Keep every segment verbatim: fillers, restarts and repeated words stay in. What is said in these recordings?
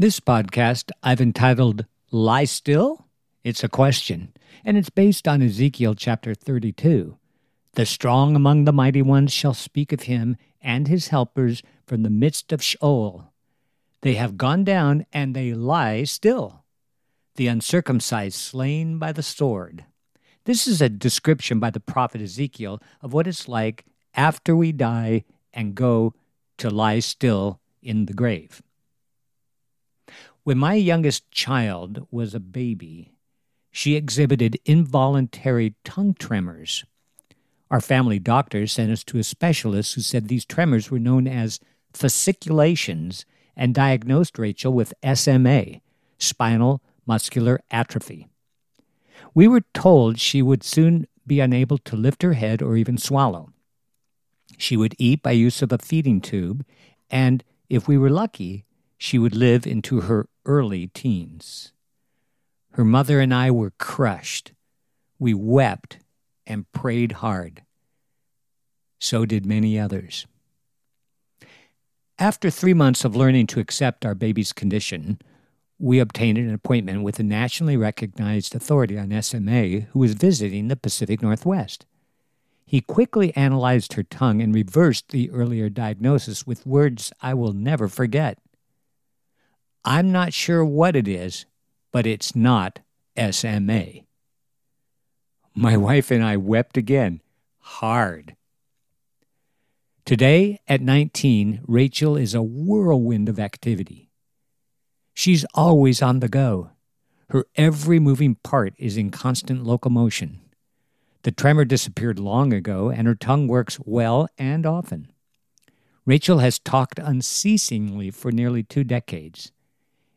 This podcast I've entitled, Lie Still? It's a Question, and it's based on Ezekiel chapter thirty-two. The strong among the mighty ones shall speak of him and his helpers from the midst of Sheol. They have gone down, and they lie still. The uncircumcised slain by the sword. This is a description by the prophet Ezekiel of what it's like after we die and go to lie still in the grave. When my youngest child was a baby, she exhibited involuntary tongue tremors. Our family doctor sent us to a specialist who said these tremors were known as fasciculations and diagnosed Rachel with S M A, spinal muscular atrophy. We were told she would soon be unable to lift her head or even swallow. She would eat by use of a feeding tube, and if we were lucky, she would live into her early teens. Her mother and I were crushed. We wept and prayed hard. So did many others. After three months of learning to accept our baby's condition, we obtained an appointment with a nationally recognized authority on S M A who was visiting the Pacific Northwest. He quickly analyzed her tongue and reversed the earlier diagnosis with words I will never forget. I'm not sure what it is, but it's not S M A. My wife and I wept again, hard. Today, at nineteen, Rachel is a whirlwind of activity. She's always on the go. Her every moving part is in constant locomotion. The tremor disappeared long ago, and her tongue works well and often. Rachel has talked unceasingly for nearly two decades.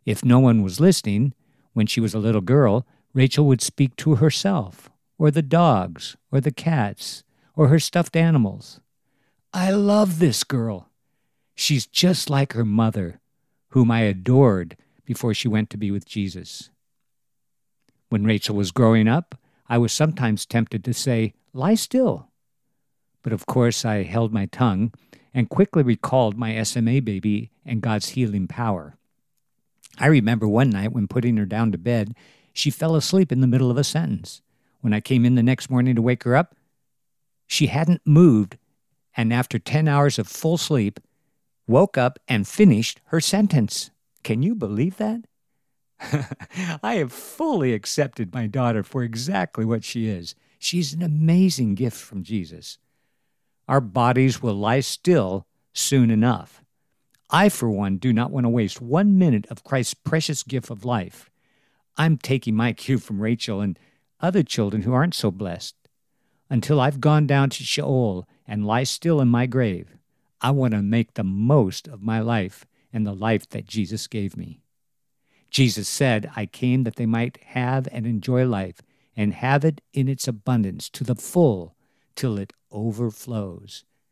If no one was listening, when she was a little girl, Rachel would speak to herself, or the dogs, or the cats, or her stuffed animals. I love this girl. She's just like her mother, whom I adored before she went to be with Jesus. When Rachel was growing up, I was sometimes tempted to say, "Lie still." But of course I held my tongue and quickly recalled my S M A baby and God's healing power. I remember one night when putting her down to bed, she fell asleep in the middle of a sentence. When I came in the next morning to wake her up, she hadn't moved, and after ten hours of full sleep, woke up and finished her sentence. Can you believe that? I have fully accepted my daughter for exactly what she is. She's an amazing gift from Jesus. Our bodies will lie still soon enough. I, for one, do not want to waste one minute of Christ's precious gift of life. I'm taking my cue from Rachel and other children who aren't so blessed. Until I've gone down to Sheol and lie still in my grave, I want to make the most of my life and the life that Jesus gave me. Jesus said, I came that they might have and enjoy life and have it in its abundance to the full till it overflows.